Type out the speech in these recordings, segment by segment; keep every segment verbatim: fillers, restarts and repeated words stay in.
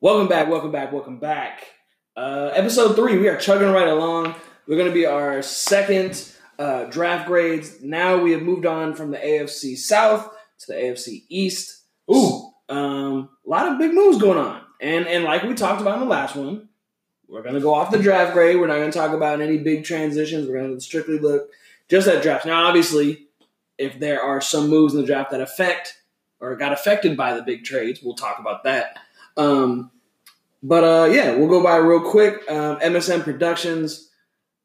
Welcome back, welcome back, welcome back. Uh, episode three, we are chugging right along. We're going to be our second uh, draft grades. Now we have moved on from the A F C South to the A F C East. Ooh, um, a lot of big moves going on. And, and like we talked about in the last one, we're going to go off the draft grade. We're not going to talk about any big transitions. We're going to strictly look just at drafts. Now, obviously, if there are some moves in the draft that affect or got affected by the big trades, we'll talk about that. Um, but, uh, yeah, we'll go by real quick. Um, M S M Productions.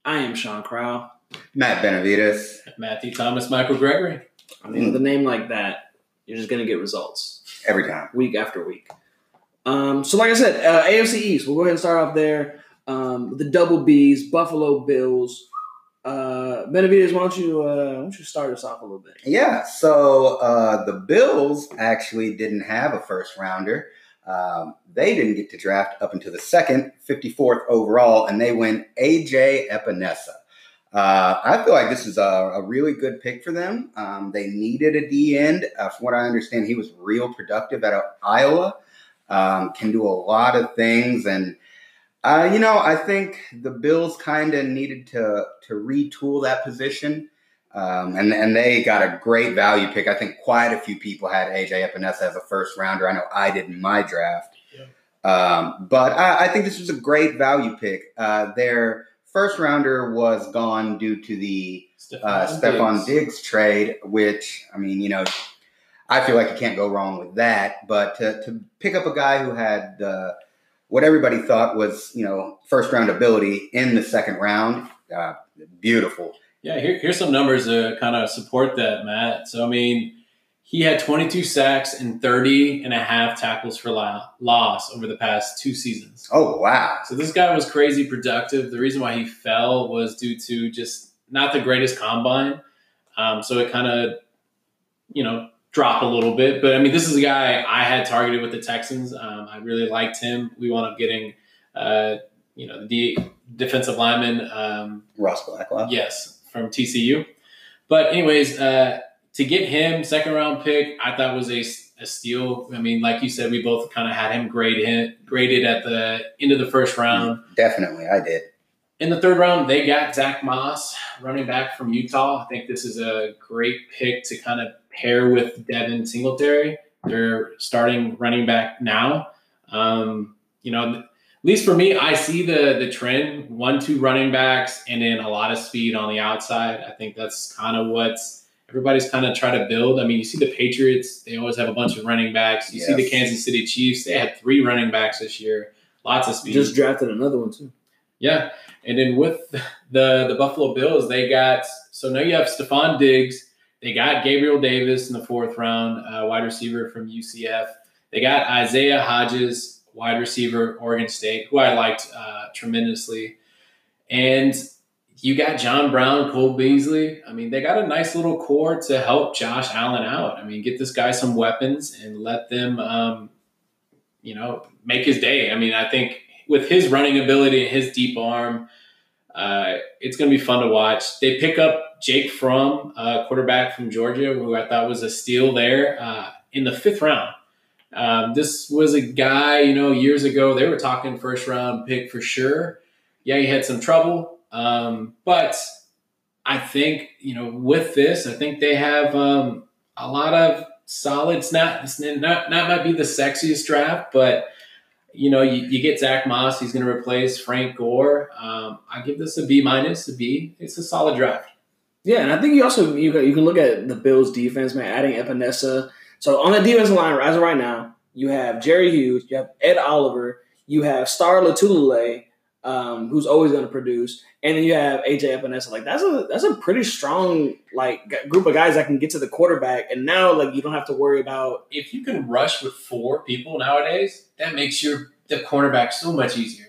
I am Sean Crowell. Matt Benavides. Matthew Thomas, Michael Gregory. I mean, mm. with a name like that, you're just going to get results. Every time. Week after week. Um, so like I said, uh, A F C East, we'll go ahead and start off there. Um, the double B's, Buffalo Bills. Uh, Benavides, why don't you, uh, why don't you start us off a little bit? Yeah, so uh, the Bills actually didn't have a first rounder. Um, they didn't get to draft up until the second, fifty-fourth overall, and they win A J. Epenesa. Uh, I feel like this is a, a really good pick for them. Um, they needed a D end. Uh, from what I understand, he was real productive out of Iowa. Um, can do a lot of things. And, uh, you know, I think the Bills kind of needed to to retool that position. Um, and, and they got a great value pick. I think quite a few people had A J. Epenesa as a first rounder. I know I did in my draft. Yeah. Um, but I, I think this was a great value pick. Uh, their first rounder was gone due to the uh, Stephon Diggs trade, which, I mean, you know, I feel like you can't go wrong with that, but to, to pick up a guy who had uh, what everybody thought was, you know, first-round ability in the second round, uh, beautiful. Yeah, here, here's some numbers to kind of support that, Matt. So, I mean, he had twenty-two sacks and thirty and a half tackles for loss over the past two seasons. Oh, wow. So this guy was crazy productive. The reason why he fell was due to just not the greatest combine. Um, so it kind of, you know, drop a little bit. But, I mean, this is a guy I had targeted with the Texans. Um, I really liked him. We wound up getting, uh, you know, the defensive lineman. Um, Ross Blacklock. Yes, from T C U. But, anyways, uh, to get him, second-round pick, I thought was a, a steal. I mean, like you said, we both kind of had him grade him, graded at the end of the first round. Definitely, I did. In the third round, they got Zach Moss, running back from Utah. I think this is a great pick to kind of pair with Devin Singletary. They're starting running back now. Um, you know, at least for me, I see the the trend, one, two running backs, and then a lot of speed on the outside. I think that's kind of what everybody's kind of trying to build. I mean, you see the Patriots, they always have a bunch of running backs. You yes. see the Kansas City Chiefs, they had three running backs this year. Lots of speed. Just drafted another one, too. Yeah. And then with the, the Buffalo Bills, they got – so now you have Stephon Diggs. They got Gabriel Davis in the fourth round, uh, wide receiver from U C F. They got Isaiah Hodges, wide receiver, Oregon State, who I liked uh, tremendously. And you got John Brown, Cole Beasley. I mean, they got a nice little core to help Josh Allen out. I mean, get this guy some weapons and let them, um, you know, make his day. I mean, I think with his running ability and his deep arm, uh, it's going to be fun to watch. They pick up Jake Fromm, uh, quarterback from Georgia, who I thought was a steal there uh, in the fifth round. Um, this was a guy, you know, years ago, they were talking first round pick for sure. Yeah, he had some trouble. Um, but I think, you know, with this, I think they have um, a lot of solids. Not, not, not might be the sexiest draft, but, you know, you, you get Zach Moss. He's going to replace Frank Gore. Um, I give this a B minus, a B. It's a solid draft. Yeah, and I think you also you can, you can look at the Bills' defense, man, adding Epenesa. So on the defensive line as of right now, you have Jerry Hughes, you have Ed Oliver, you have Star Latulule, um, who's always going to produce, and then you have A J. Epenesa. Like that's a that's a pretty strong like group of guys that can get to the quarterback, and now like you don't have to worry about if you can rush with four people nowadays. That makes your the cornerback so much easier.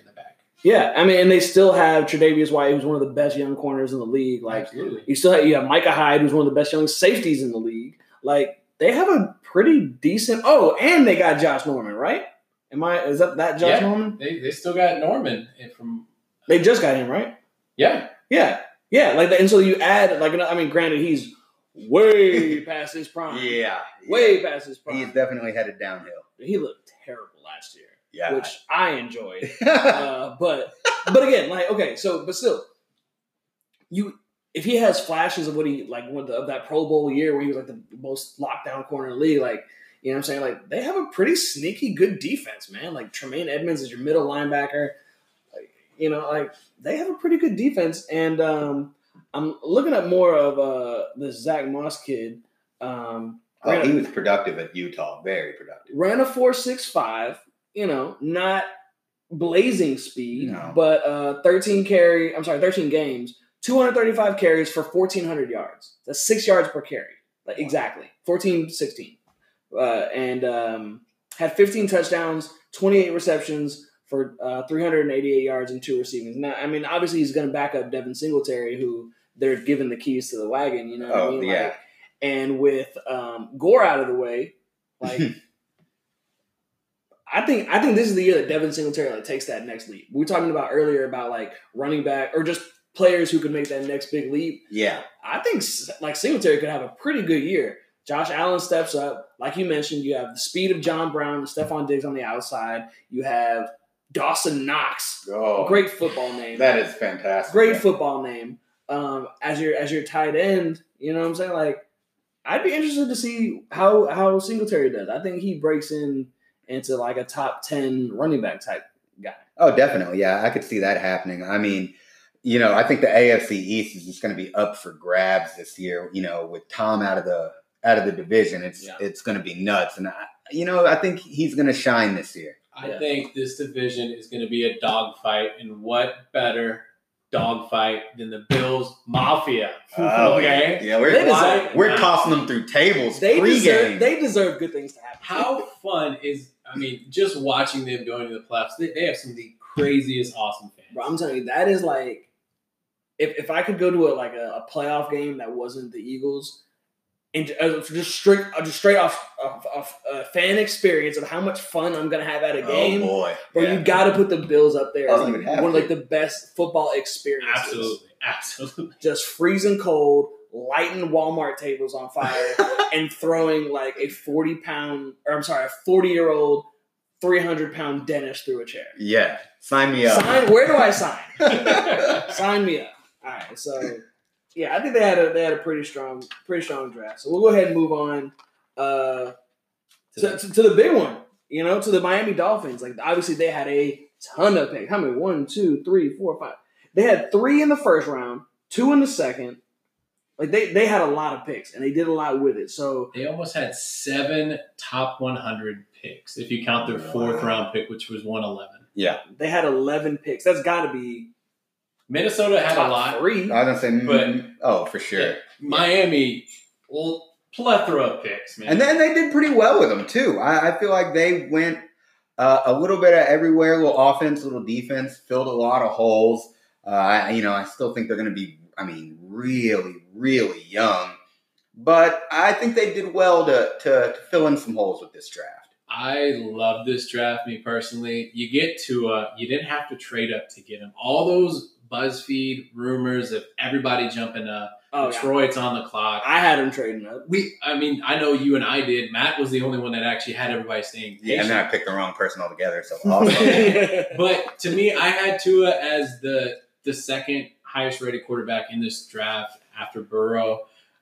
Yeah, I mean, and they still have Tre'Davious White, who's one of the best young corners in the league. Like, Absolutely. you still have, you have Micah Hyde, who's one of the best young safeties in the league. Like, they have a pretty decent. Oh, and they got Josh Norman, right? Am I is that that Josh yeah, Norman? They they still got Norman from. They just got him, right? Yeah, yeah. Yeah, like that. And so you add, like, I mean, granted, he's way past his prime. Yeah. Way yeah. past his prime. He's definitely headed downhill. He looked terrible last year. Yeah. Which I enjoyed. uh, but, but again, like, okay, so, but still, you, if he has flashes of what he, like, what the, of that Pro Bowl year where he was, like, the most lockdown corner in the league, like, you know what I'm saying? Like, they have a pretty sneaky good defense, man. Like, Tremaine Edmonds is your middle linebacker. Like, you know, like, they have a pretty good defense. And um, I'm looking at more of uh, this Zach Moss kid. Um, oh, he a, was productive at Utah. Very productive. Ran a four six five, you know, not blazing speed, no. but uh, thirteen carry. I'm sorry, thirteen games, two hundred thirty-five carries for fourteen hundred yards. That's six yards per carry. Like, exactly. fourteen sixteen. Uh, and um, had fifteen touchdowns, twenty-eight receptions for uh, three hundred eighty-eight yards and two receivings. Now, I mean, obviously he's going to back up Devin Singletary, who they're giving the keys to the wagon, you know what oh, I mean? Yeah. Like, and with um, Gore out of the way, like I think I think this is the year that Devin Singletary like takes that next leap. We were talking about earlier about like running back or just players who could make that next big leap. Yeah. I think like Singletary could have a pretty good year. Josh Allen steps up. Like you mentioned, you have the speed of John Brown and Stephon Diggs on the outside. You have Dawson Knox. Oh, great football name. That is fantastic. Great man. football name. Um, as your as your tight end, you know what I'm saying? Like, I'd be interested to see how, how Singletary does. I think he breaks in into like a top ten running back type guy. Oh, definitely. Yeah, I could see that happening. I mean, you know, I think the A F C East is just going to be up for grabs this year, you know, with Tom out of the – out of the division, it's yeah. it's going to be nuts. And, I, you know, I think he's going to shine this year. I yeah. think this division is going to be a dogfight. And what better dogfight than the Bills Mafia? Oh, okay. Yeah, yeah we're, deserve, we're tossing them through tables they pre-game. Deserve, they deserve good things to happen. How fun is, I mean, just watching them going to the playoffs. They, they have some of the craziest, awesome fans. Bro, I'm telling you, that is like, if, if I could go to a, like a, a playoff game that wasn't the Eagles – and just straight, just straight off, off, off uh, fan experience of how much fun I'm gonna have at a game. Oh boy! But yeah. you got to put the Bills up there. As like one to. of like the best football experiences. Absolutely, absolutely. Just freezing cold, lighting Walmart tables on fire, and throwing like a forty pound, or I'm sorry, a forty year old, three hundred pound dentist through a chair. Yeah, sign me up. Sign, where do I sign? Sign me up. All right, so. Yeah, I think they had a they had a pretty strong pretty strong draft. So we'll go ahead and move on uh, to, to, to the big one, you know, to the Miami Dolphins. Like obviously they had a ton of picks. How many? One, two, three, four, five. They had three in the first round, two in the second. Like they, they had a lot of picks and they did a lot with it. So they almost had seven top one hundred picks if you count their fourth round pick, which was one eleven. Yeah, they had eleven picks. That's got to be. Minnesota had Top a lot. Three, I was gonna say, but oh, for sure. Yeah, Miami, well, plethora of picks, man. And then they did pretty well with them too. I, I feel like they went uh, a little bit of everywhere, a little offense, a little defense, filled a lot of holes. Uh, I, you know, I still think they're going to be, I mean, really, really young, but I think they did well to, to to fill in some holes with this draft. I love this draft, me personally. You get to, uh, you didn't have to trade up to get him. All those BuzzFeed rumors of everybody jumping up. Oh, Detroit's yeah. on the clock. I had him trading up. We, I mean, I know you and I did. Matt was the only one that actually had everybody staying patient. Yeah, and then I picked the wrong person altogether. So, awesome. But to me, I had Tua as the the second highest rated quarterback in this draft after Burrow.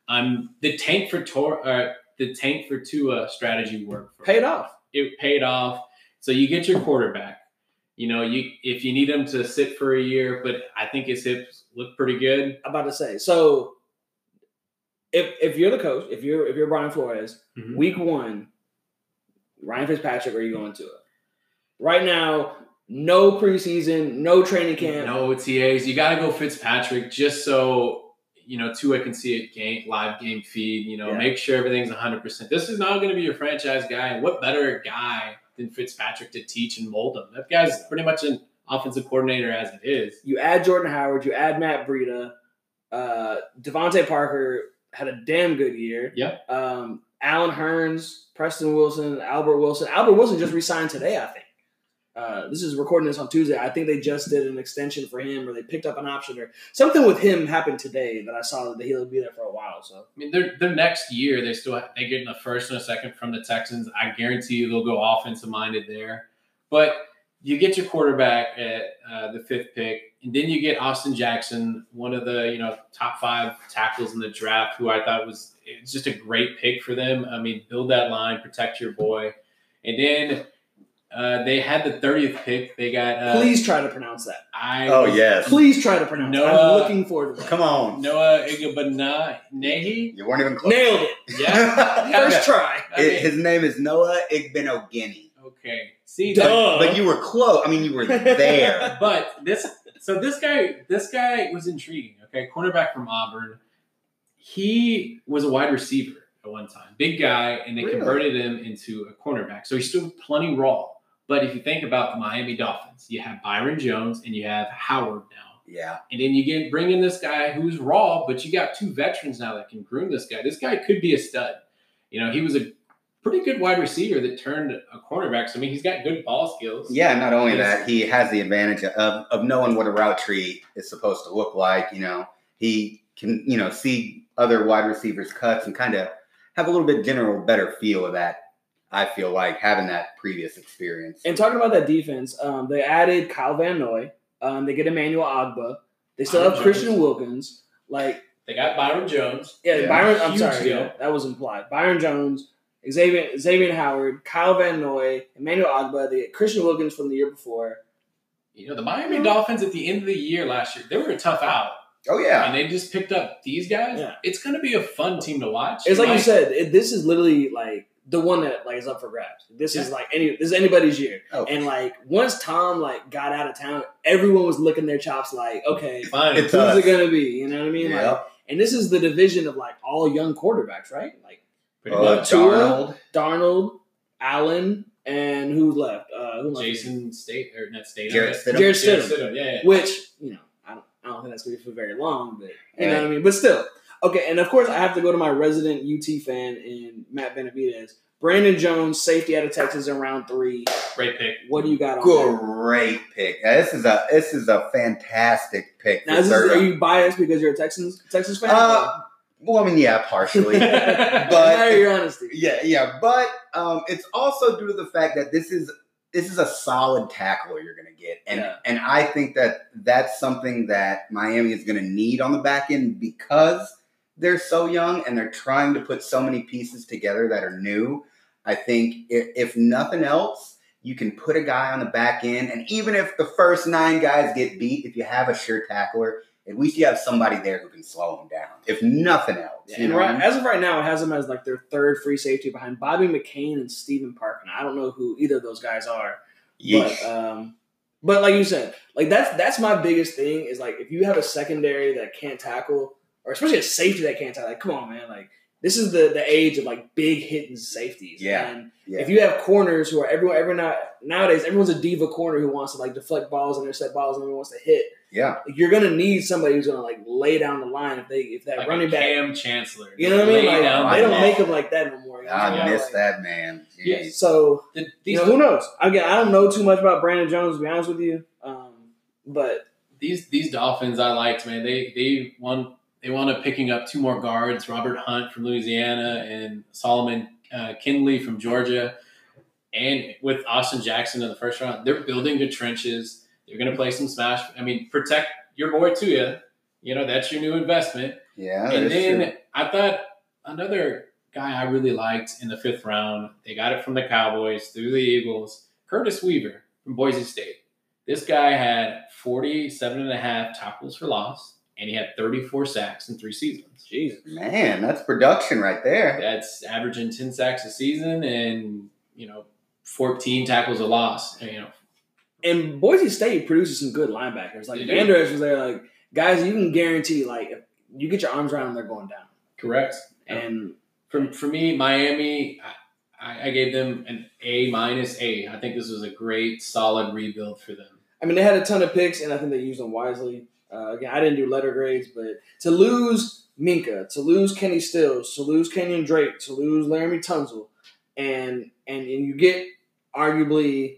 Um, the tank for Tor, uh, the tank for Tua strategy worked. For paid me. off. It paid off. So you get your quarterback. You know, you if you need him to sit for a year, but I think his hips look pretty good. I'm about to say, so if if you're the coach, if you're if you're Brian Flores, mm-hmm. week one, Ryan Fitzpatrick, are you going to it? Right now, no preseason, no training camp. No O T As. You gotta go Fitzpatrick just so you know Tua can see a game live game feed, you know, yeah. make sure everything's one hundred percent. This is not gonna be your franchise guy, and what better guy than Fitzpatrick to teach and mold him. That guy's pretty much an offensive coordinator as it is. You add Jordan Howard, you add Matt Breida, uh, Devontae Parker had a damn good year. Yep. Um, Allen Hurns, Preston Wilson, Albert Wilson. Albert Wilson just re-signed today, I think. Uh, this is recording this on Tuesday. I think they just did an extension for him, or they picked up an option, or something with him happened today that I saw that he'll be there for a while. So I mean, their their next year, they still have, they get the first and a second from the Texans. I guarantee you they'll go offensive minded there. But you get your quarterback at uh, the fifth pick, and then you get Austin Jackson, one of the you know top five tackles in the draft, who I thought was it's just a great pick for them. I mean, build that line, protect your boy, and then. Uh, they had the thirtieth pick. They got. Uh, please try to pronounce that. I oh yes. Please try to pronounce. Noah, that. I'm looking forward to it. Come on, Noah Igbinoghene. You weren't even close. Nailed it. Yeah, first try. It, mean, his name is Noah Igbinoghene. Okay. See, but, but you were close. I mean, you were there. But this, so this guy, this guy was intriguing. Okay, cornerback from Auburn. He was a wide receiver at one time, big guy, and they really? converted him into a cornerback. So he's still plenty raw. But if you think about the Miami Dolphins, you have Byron Jones and you have Howard now. Yeah. And then you get bring in this guy who's raw, but you got two veterans now that can groom this guy. This guy could be a stud. You know, he was a pretty good wide receiver that turned a cornerback. So, I mean, he's got good ball skills. Yeah, not only he's, that, he has the advantage of, of knowing what a route tree is supposed to look like. You know, he can, you know, see other wide receivers' cuts and kind of have a little bit general better feel of that. I feel like having that previous experience. And talking about that defense, um, they added Kyle Van Noy. Um, they get Emmanuel Ogbah. They still Byron have Christian Jones. Wilkins. Like they got Byron Jones. Yeah, yeah. Byron. I'm Huge sorry, yeah, that was implied. Byron Jones, Xavier, Xavier Howard, Kyle Van Noy, Emmanuel Ogbah. They get Christian Wilkins from the year before. You know the Miami mm-hmm. Dolphins at the end of the year last year, they were a tough out. Oh, yeah. And they just picked up these guys. Yeah. It's going to be a fun team to watch. It's like, like you said, it, this is literally like the one that like is up for grabs. This yeah. is like any this is anybody's year. Oh. And like once Tom like got out of town, everyone was licking their chops like, okay, fine, who's us. it going to be? You know what I mean? Yeah. Like, and this is the division of like all young quarterbacks, right? Like uh, Tua, Darnold. Darnold, Allen, and who left? Uh, who Jason left? State or not State? Jared Stidham. Jared Stidham. Stidham. Yeah, yeah. Which you know. I don't think that's going to be for very long, but you know what I mean? But still. Okay, and of course I have to go to my resident U T fan in Matt Benavidez. Brandon Jones, safety out of Texas in round three. Great pick. What do you got on that? Great pick. Now, this is a this is a fantastic pick. Now, is this, are you biased because you're a Texans Texas fan? Uh, well, I mean, yeah, partially. but I admire your honesty. Yeah, yeah. But um, it's also due to the fact that this is This is a solid tackle you're going to get. And yeah. and I think that that's something that Miami is going to need on the back end because they're so young and they're trying to put so many pieces together that are new. I think if, if nothing else, you can put a guy on the back end. And even if the first nine guys get beat, if you have a sure tackler, at least you have somebody there who can slow them down, if nothing else. Yeah, and right, I mean? As of right now, it has them as like their third free safety behind Bobby McCain and Stephen Parkin. I don't know who either of those guys are. Yeesh. But um, but like you said, like that's that's my biggest thing is like if you have a secondary that can't tackle, or especially a safety that can't tackle, like come on, man, like this is the, the age of like big hitting safeties. Yeah. And yeah. if you have corners who are everyone every now nowadays everyone's a diva corner who wants to like deflect balls and intercept balls and everyone wants to hit. Yeah, you're gonna need somebody who's gonna like lay down the line if they if that like running back Cam Chancellor, you know what I mean? Like, they don't man. make him like that anymore. You know? I miss like, that man. Yeah. So the, these, you know, who knows? Again, I don't know too much about Brandon Jones, to be honest with you. Um, but these these Dolphins, I liked, man. They they won. They wound up picking up two more guards: Robert Hunt from Louisiana and Solomon uh, Kindley from Georgia. And with Austin Jackson in the first round, they're building good trenches. You're going to play some smash. I mean, protect your boy Tua. You know, that's your new investment. Yeah. And then true. I thought another guy I really liked in the fifth round, they got it from the Cowboys through the Eagles, Curtis Weaver from Boise State. This guy had forty-seven and a half tackles for loss, and he had thirty-four sacks in three seasons. Jesus. Man, that's production right there. That's averaging ten sacks a season and, you know, fourteen tackles a loss, you know. And Boise State produces some good linebackers. Like Van Der Esch was there, like guys, you can guarantee like if you get your arms around them, they're going down. Correct. And for for me, Miami, I, I gave them an A minus A. I think this was a great, solid rebuild for them. I mean, they had a ton of picks, and I think they used them wisely. Uh, again, I didn't do letter grades, but to lose Minka, to lose Kenny Stills, to lose Kenyon Drake, to lose Laramie Tunzel, and and and you get arguably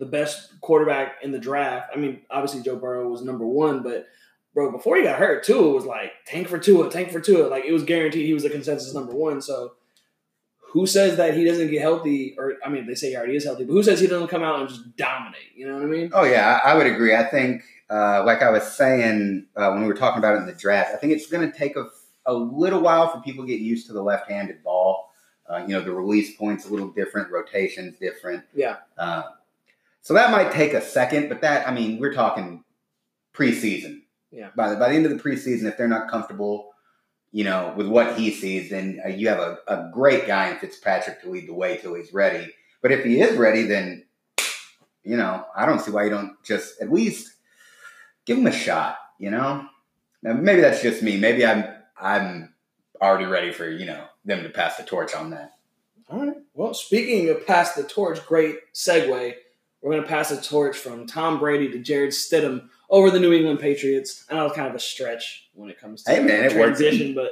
the best quarterback in the draft. I mean, obviously Joe Burrow was number one, but bro, before he got hurt, Tua was like tank for Tua, tank for Tua. Like it was guaranteed he was a consensus number one. So who says that he doesn't get healthy? Or I mean, they say he already is healthy, but who says he doesn't come out and just dominate? You know what I mean? Oh yeah, I would agree. I think, uh, like I was saying uh, when we were talking about it in the draft, I think it's going to take a, a little while for people to get used to the left-handed ball. Uh, you know, the release point's a little different, rotation's different. Yeah. Uh, so that might take a second, but that, I mean, we're talking preseason. Yeah. By the, by the end of the preseason, if they're not comfortable, you know, with what he sees, then uh, you have a, a great guy in Fitzpatrick to lead the way till he's ready. But if he is ready, then, you know, I don't see why you don't just at least give him a shot, you know? Now, maybe that's just me. Maybe I'm I'm already ready for, you know, them to pass the torch on that. All right. Well, speaking of pass the torch, great segue. We're going to pass the torch from Tom Brady to Jared Stidham over the New England Patriots. I know it's kind of a stretch when it comes to hey, man, transition, it worked.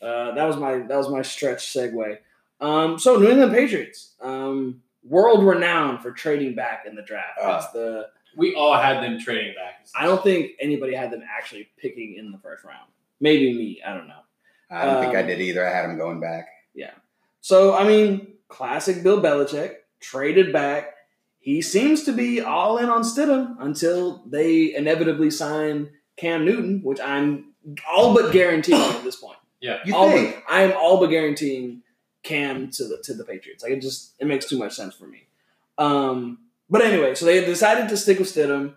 But uh, that was my that was my stretch segue. Um, so New England Patriots, um, world renowned for trading back in the draft. Uh, That's the we all had them trading back. I don't think anybody had them actually picking in the first round. Maybe me. I don't know. I don't um, think I did either. I had him going back. Yeah. So, I mean, classic Bill Belichick, traded back. He seems to be all in on Stidham until they inevitably sign Cam Newton, which I'm all but guaranteeing at this point. Yeah. You all think? But, I am all but guaranteeing Cam to the to the Patriots. Like, it just it makes too much sense for me. Um, but anyway, so they decided to stick with Stidham.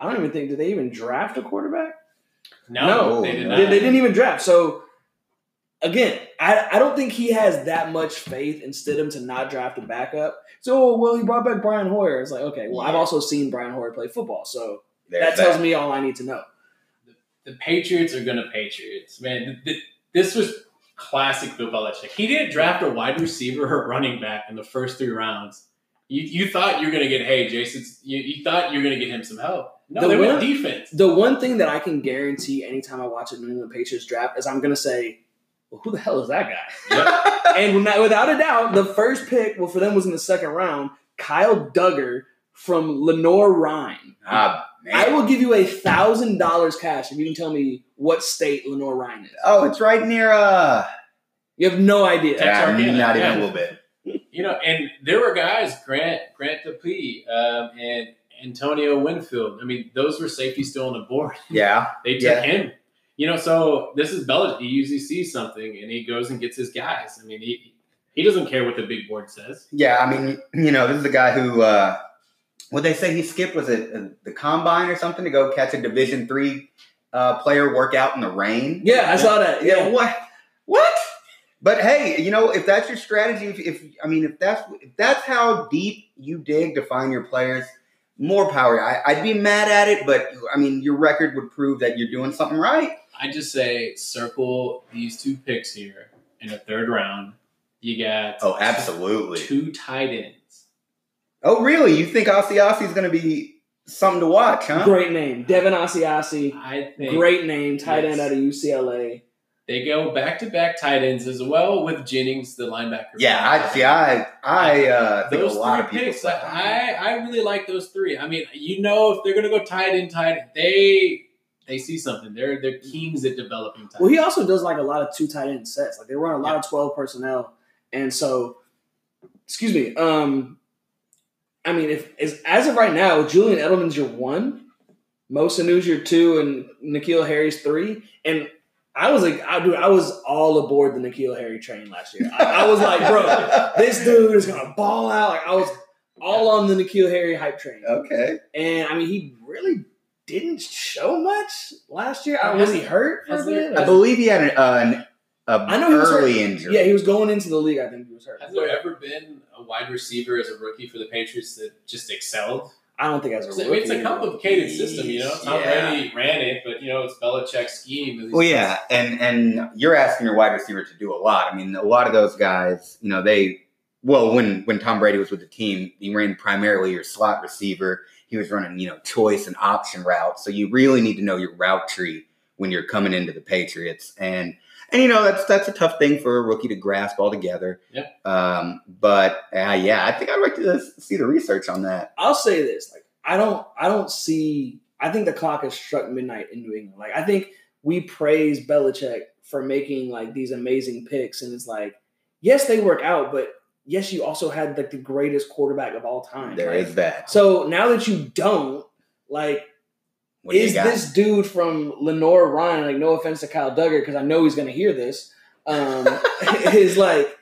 I don't even think, did they even draft a quarterback? No, no, they did not. They, they didn't even draft. So, again, I, I don't think he has that much faith in Stidham to not draft a backup. So, well, he brought back Brian Hoyer. It's like, okay, well, yeah. I've also seen Brian Hoyer play football. So, There's that tells that. me all I need to know. The, the Patriots are going to Patriots. Man, the, the, this was classic Bill Belichick. He didn't draft a wide receiver or running back in the first three rounds. You, you thought you were going to get, hey, Jason, you, you thought you were going to get him some help. No, the they went defense. The one thing that I can guarantee anytime I watch a New England Patriots draft is I'm going to say, well, who the hell is that guy? Yep. And that, without a doubt, the first pick, well, for them was in the second round, Kyle Duggar from Lenoir-Rhyne. Ah, man. I will give you a a thousand dollars cash if you can tell me what state Lenoir-Rhyne is. Oh, it's right near uh You have no idea. Yeah, yeah, not even yeah. a little bit. You know, and there were guys, Grant, Grant Dupree, um, and Antonio Winfield. I mean, those were safeties still on the board. Yeah. They took yeah. him. You know, so this is Belichick. He usually sees something, and he goes and gets his guys. I mean, he he doesn't care what the big board says. Yeah, I mean, you know, this is a guy who uh, – what they say he skipped, was it uh, the combine or something, to go catch a Division three uh, player workout in the rain? Yeah, I yeah. saw that. Yeah. yeah, what? What? But, hey, you know, if that's your strategy, if, if I mean, if that's if that's how deep you dig to find your players – more power. I, I'd be mad at it, but, I mean, your record would prove that you're doing something right. I just say circle these two picks here in the third round. You got oh, absolutely two tight ends. Oh, really? You think Asiasi is going to be something to watch, huh? Great name. Devin Asiasi. I think. Great name. Tight yes. end out of U C L A. They go back-to-back tight ends as well with Jennings, the linebacker. Yeah, I see. I I uh, think a lot of people. Those three picks, I, I really like those three. I mean, you know, if they're going to go tight end, tight end, they they see something. They're they're kings at developing tight end. Well, he also does like a lot of two tight end sets. Like they run a lot yeah. of twelve personnel, and so excuse me. Um, I mean, if as, as of right now, Julian Edelman's your one, Mo Sanu's your two, and N'Keal Harry's three, and I was like, I, dude, I was all aboard the N'Keal Harry train last year. I, I was like, bro, this dude is gonna ball out. Like, I was all on the N'Keal Harry hype train. Okay, and I mean, he really didn't show much last year. I, was he hurt for a bit? I believe he had an, uh, an I know early injury. Yeah, he was going into the league. I think he was hurt. Has there ever been a wide receiver as a rookie for the Patriots that just excelled? I don't think as a rookie. I mean, it's a complicated system, you know. Tom yeah. Brady ran it, but you know it's Belichick's scheme. Well, yeah, and and you're asking your wide receiver to do a lot. I mean, a lot of those guys, you know, they well when when Tom Brady was with the team, he ran primarily your slot receiver. He was running, you know, choice and option routes. So you really need to know your route tree when you're coming into the Patriots. And, and you know, that's that's a tough thing for a rookie to grasp altogether. Yeah. Um, but, uh, yeah, I think I'd like to see the research on that. I'll say this. Like, I don't I don't see – I think the clock has struck midnight in New England. Like, I think we praise Belichick for making, like, these amazing picks. And it's like, yes, they work out, but – yes, you also had like the greatest quarterback of all time. There right? is that. So now that you don't, like, what is do this dude from Lenoir-Rhyne, like, no offense to Kyle Duggar, because I know he's going to hear this, um, is like,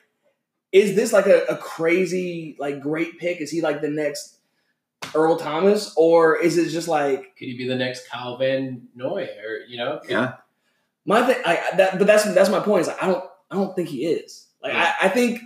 is this like a, a crazy, like, great pick? Is he like the next Earl Thomas? Or is it just like, could he be the next Kyle Van Noy? Or, you know? Yeah. My thing, I, that, but that's that's my point. Is like, I don't, I don't think he is. Like, yeah. I, I think.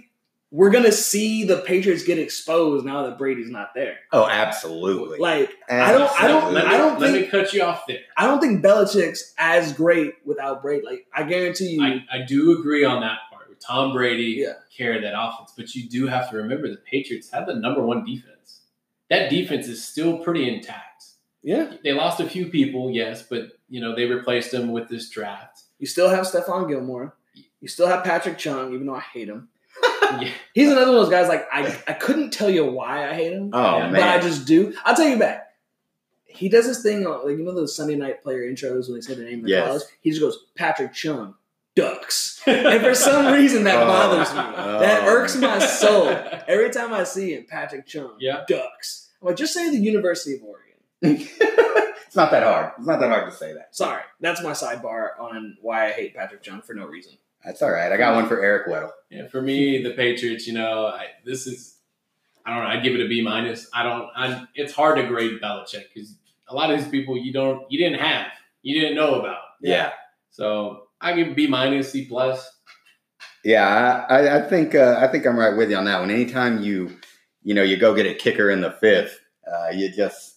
We're going to see the Patriots get exposed now that Brady's not there. Oh, absolutely. Like, absolutely. I don't, I don't, me, I don't let think, let me cut you off there. I don't think Belichick's as great without Brady. Like, I guarantee you. I, I do agree on that part. With Tom Brady yeah. carrying that offense, but you do have to remember the Patriots have the number one defense. That defense is still pretty intact. Yeah. They lost a few people, yes, but, you know, they replaced them with this draft. You still have Stephon Gilmore. You still have Patrick Chung, even though I hate him. Yeah. He's another one of those guys, like, I, I couldn't tell you why I hate him, oh, but man. I just do. I'll tell you back. He does this thing, like, you know those Sunday night player intros when they say the name of the yes. college? He just goes, Patrick Chung, Ducks. And for some reason, that oh. bothers me. Oh. That irks my soul. Every time I see him, Patrick Chung, yeah. Ducks. I'm like, just say the University of Oregon. It's not that hard. It's not that hard to say that. Sorry. That's my sidebar on why I hate Patrick Chung for no reason. That's all right. I got one for Eric Weddle. Yeah, for me, the Patriots, you know, I, this is, I don't know, I'd give it a B minus. I don't, I, it's hard to grade Belichick because a lot of these people you don't, you didn't have, you didn't know about. Yeah. So I give B minus, C plus. Yeah, I, I think, uh, I think I'm right with you on that one. Anytime you, you know, you go get a kicker in the fifth, uh, you just,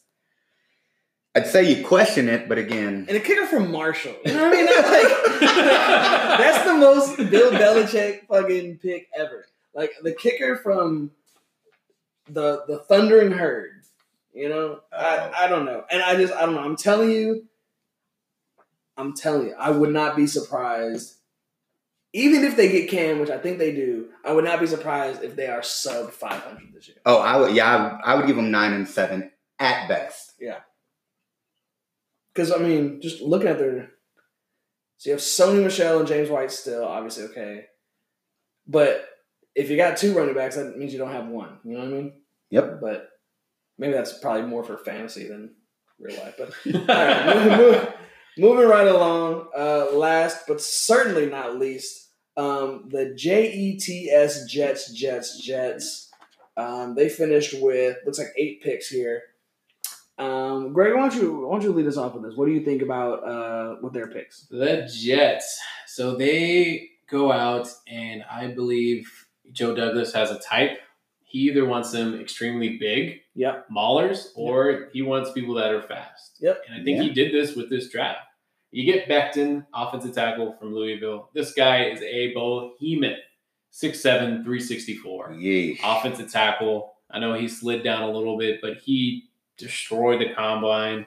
I'd say you question it, but again... And a kicker from Marshall. You know what I mean? That's, like, that's the most Bill Belichick fucking pick ever. Like, the kicker from the the Thundering Herd. You know? Uh, I, I don't know. And I just... I don't know. I'm telling you... I'm telling you. I would not be surprised. Even if they get Cam, which I think they do, I would not be surprised if they are sub five hundred this year. Oh, I would... Yeah, I, I would give them nine and seven at best. Yeah. Because, I mean, just looking at their – so you have Sony Michel and James White still, obviously, okay. But if you got two running backs, that means you don't have one. You know what I mean? Yep. But maybe that's probably more for fantasy than real life. But all right, moving, moving, moving right along, uh, last but certainly not least, um, the J E T S Jets, Jets, Jets. Um, they finished with – looks like eight picks here. Um, Greg, why don't you why don't you lead us off with this? What do you think about uh, with their picks? The Jets. So they go out, and I believe Joe Douglas has a type. He either wants them extremely big, yep. maulers, or yep. he wants people that are fast. Yep. And I think yeah. he did this with this draft. You get Becton, offensive tackle from Louisville. This guy is Abel Heman, six seven, three sixty-four. Yeesh. Offensive tackle. I know he slid down a little bit, but he destroy the combine.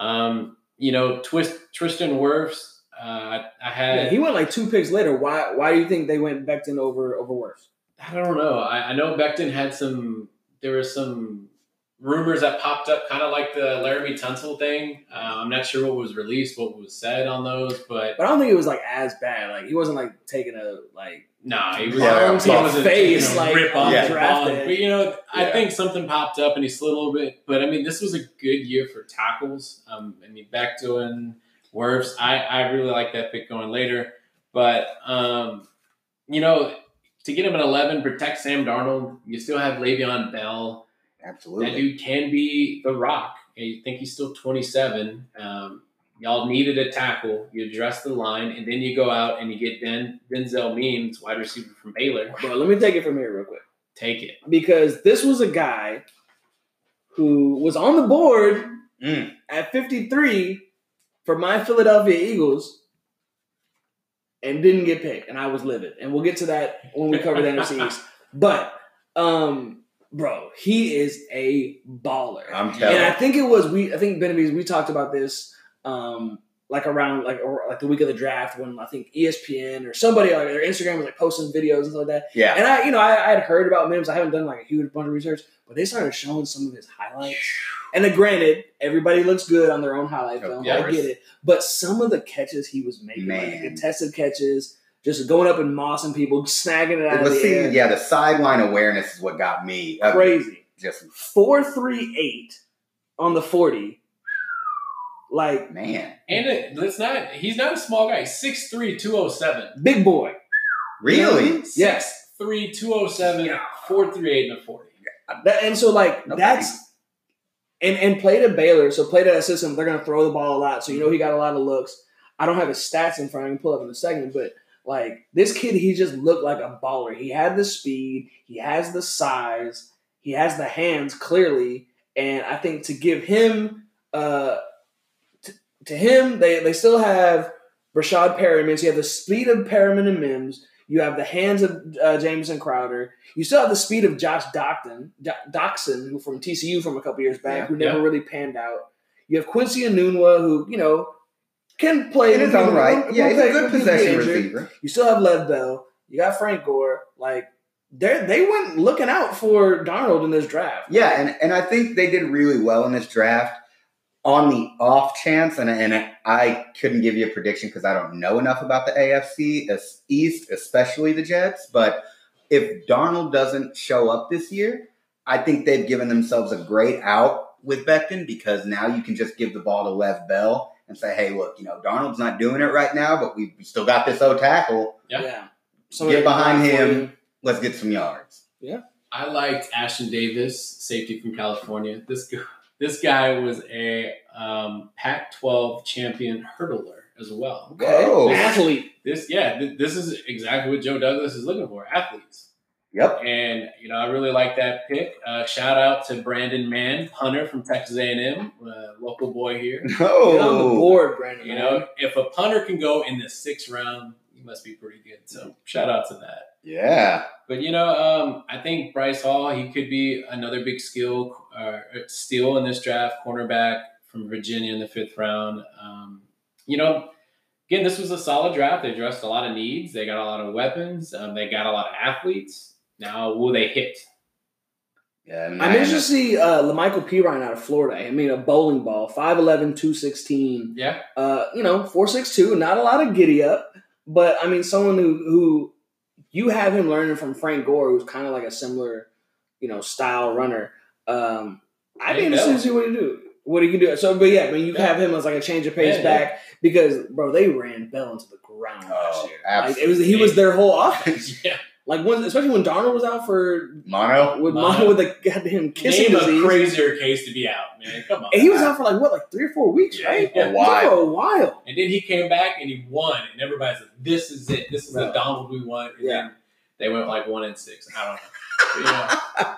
Um, you know, Twist, Tristan Wirfs. Uh, I had yeah, he went like two picks later. Why? Why do you think they went Becton over over Wirfs? I don't know. I, I know Becton had some. There were some rumors that popped up, kind of like the Laramie Tunsil thing. Uh, I'm not sure what was released, what was said on those, but but I don't think it was like as bad. Like, he wasn't like taking a like. No, nah, he was arms to his face, you know, like rip off yeah, draft. But you know, yeah. I think something popped up and he slid a little bit. But I mean, this was a good year for tackles. Um, I mean, back doing Wirfs. I, I really like that pick going later. But um, you know, to get him at eleven, protect Sam Darnold. You still have Le'Veon Bell. Absolutely, that dude can be the rock. I think he's still twenty-seven. Um, Y'all needed a tackle. You address the line, and then you go out and you get Den- Denzel Mims, wide receiver from Baylor. Bro, let me take it from here real quick. Take it. Because this was a guy who was on the board mm. at fifty-three for my Philadelphia Eagles and didn't get picked, and I was livid. And we'll get to that when we cover the N F C East. But, um, bro, he is a baller. I'm telling you. And I think it was we. I think, Benavides, we talked about this. Um, like around like or like the week of the draft when I think E S P N or somebody like their Instagram was like posting videos and stuff like that. Yeah. And I, you know, I, I had heard about Mims. I haven't done like a huge bunch of research, but they started showing some of his highlights. And then, granted, everybody looks good on their own highlight film. Yeah, I get it. But some of the catches he was making, man. like the contested catches, just going up and mossing people, snagging it out but of the see, air. Yeah, the sideline awareness is what got me. Uh, Crazy. Just four three eight on the forty. Like, man. And it, it's not, he's not a small guy. six three, two oh seven. Big boy. Really? Yes. six three, two oh seven, yeah. four three eight, and a forty. That, and so, like, okay. that's. And and played at Baylor, so played at that system. They're going to throw the ball a lot, so you know he got a lot of looks. I don't have his stats in front. I can pull up in a second, but like this kid, he just looked like a baller. He had the speed, he has the size, he has the hands clearly, and I think to give him, uh, t- to him, they they still have Rashad Perriman. Mims. You have the speed of Perriman and Mims. You have the hands of uh, Jameson Crowder. You still have the speed of Josh Docton, Do- Doxson, who from T C U from a couple years back, yeah, who never yeah. really panned out. You have Quincy Enunwa, who, you know, can play. In his own right. Yeah, he's a good possession receiver. You still have Lev Bell. You got Frank Gore. Like, they went looking out for Darnold in this draft. Yeah, right? and, and I think they did really well in this draft on the off chance, and, and I couldn't give you a prediction because I don't know enough about the A F C East, especially the Jets, but if Darnold doesn't show up this year, I think they've given themselves a great out with Becton because now you can just give the ball to Lev Bell and say, hey, look, you know, Darnold's not doing it right now, but we've still got this O tackle. Yeah. yeah. Somebody get behind him. Let's get some yards. Yeah. I liked Ashton Davis, safety from California. This guy. This guy was a um, Pac twelve champion hurdler as well. Okay. Oh, athlete. This, yeah, th- this is exactly what Joe Douglas is looking for, athletes. Yep. And, you know, I really like that pick. Uh, shout out to Brandon Mann, punter from Texas A and M, uh, local boy here. Oh. Get on the board, Brandon. You know, if a punter can go in the sixth round, he must be pretty good. So shout out to that. Yeah. But, you know, um, I think Bryce Hall, he could be another big skill uh, steal in this draft, cornerback from Virginia in the fifth round. Um, you know, again, this was a solid draft. They addressed a lot of needs. They got a lot of weapons. Um, they got a lot of athletes. Now, will they hit? Yeah, I'm interested to see uh, LaMichael Pirine out of Florida. I mean, a bowling ball, five eleven, two sixteen. Yeah. Uh, you know, four six two, not a lot of giddy up. But, I mean, someone who, who – you have him learning from Frank Gore, who's kind of like a similar, you know, style runner. Um, I'd be interested to see what he do, what he can do. So, but yeah, I mean, you yeah. have him as like a change of pace yeah, back yeah. because, bro, they ran Bell into the ground oh, last year. Absolutely. Like, it was he was their whole offense. yeah, like when, especially when Darnold was out for mono with mono, mono with a goddamn kissing Name disease. A crazier case to be out, man. Come on, and he was out for like what, like three or four weeks, yeah, right? Yeah. A while. For a while, and then he came back and he won, and everybody's like, "This is it. This is no. the Donald we want." And yeah, then they went like one and six. I don't know. But, you know.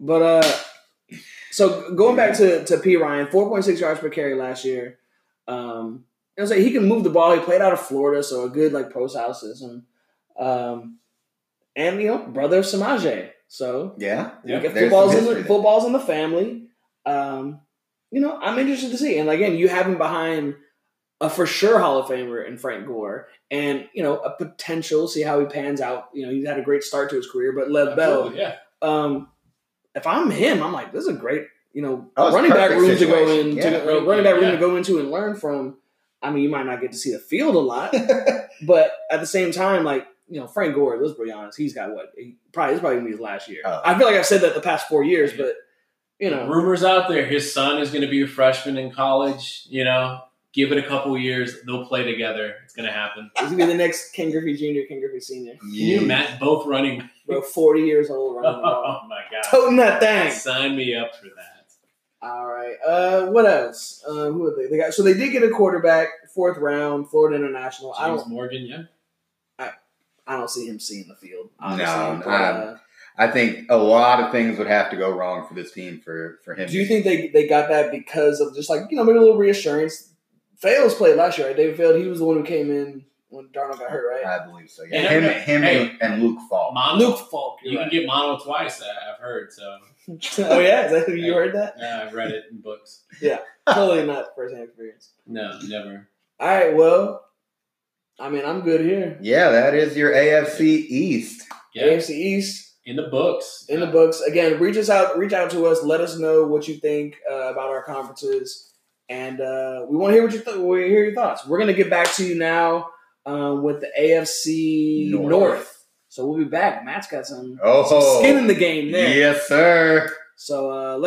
but uh, so going back to to Pirine, four point six yards per carry last year. Um, I was like, he can move the ball. He played out of Florida, so a good like post house system. Um. And, you know, brother of Samaje. So, yeah, yeah. Football's, in the, football's in the family. Um, you know, I'm interested to see. And, again, you have him behind a for sure Hall of Famer in Frank Gore and, you know, a potential, see how he pans out. You know, he's had a great start to his career, but Lev Bell. Yeah. Um, if I'm him, I'm like, this is a great, you know, oh, running back room situation. to go in, yeah. to, uh, running back room yeah. to go into and learn from. I mean, you might not get to see the field a lot, but at the same time, like, you know, Frank Gore, let's be honest, he's got what? He probably, it's probably going to be his last year. Uh, I feel like I've said that the past four years, yeah. but, you know. Rumors out there, his son is going to be a freshman in college, you know. Give it a couple years, they'll play together. It's going to happen. He's going to be the next Ken Griffey Junior, Ken Griffey Senior Can you imagine both running? Bro, forty years old running. Oh, my God. Toting that thing. Sign me up for that. All right. Uh, what else? Uh, who are they? they got, so they did get a quarterback, fourth round, Florida International. James I don't, Morgan, yeah. I don't see him seeing the field. Honestly. No, but, uh, I think a lot of things would have to go wrong for this team for, for him. Do you think they, they got that because of just like, you know, maybe a little reassurance? Fales played last year, right? David Fales, he was the one who came in when Darnold got hurt, right? I believe so. Yeah, yeah. him, him hey, and, and Luke Falk. Mono. Luke Falk. You right. can get Mono twice. I've heard so. Oh yeah, is that who you I, heard that? Yeah, I've read it in books. Yeah, totally not first-hand experience. No, never. All right, well, I mean, I'm good here. Yeah, that is your A F C East. Yeah. A F C East. In the books. In the books. Again, reach us out. Reach out to us. Let us know what you think uh, about our conferences, and uh, we want to hear what you th- we hear your thoughts. We're gonna get back to you now um, with the A F C North. North. So we'll be back. Matt's got some, oh. some skin in the game there. Yes, sir. So uh, let.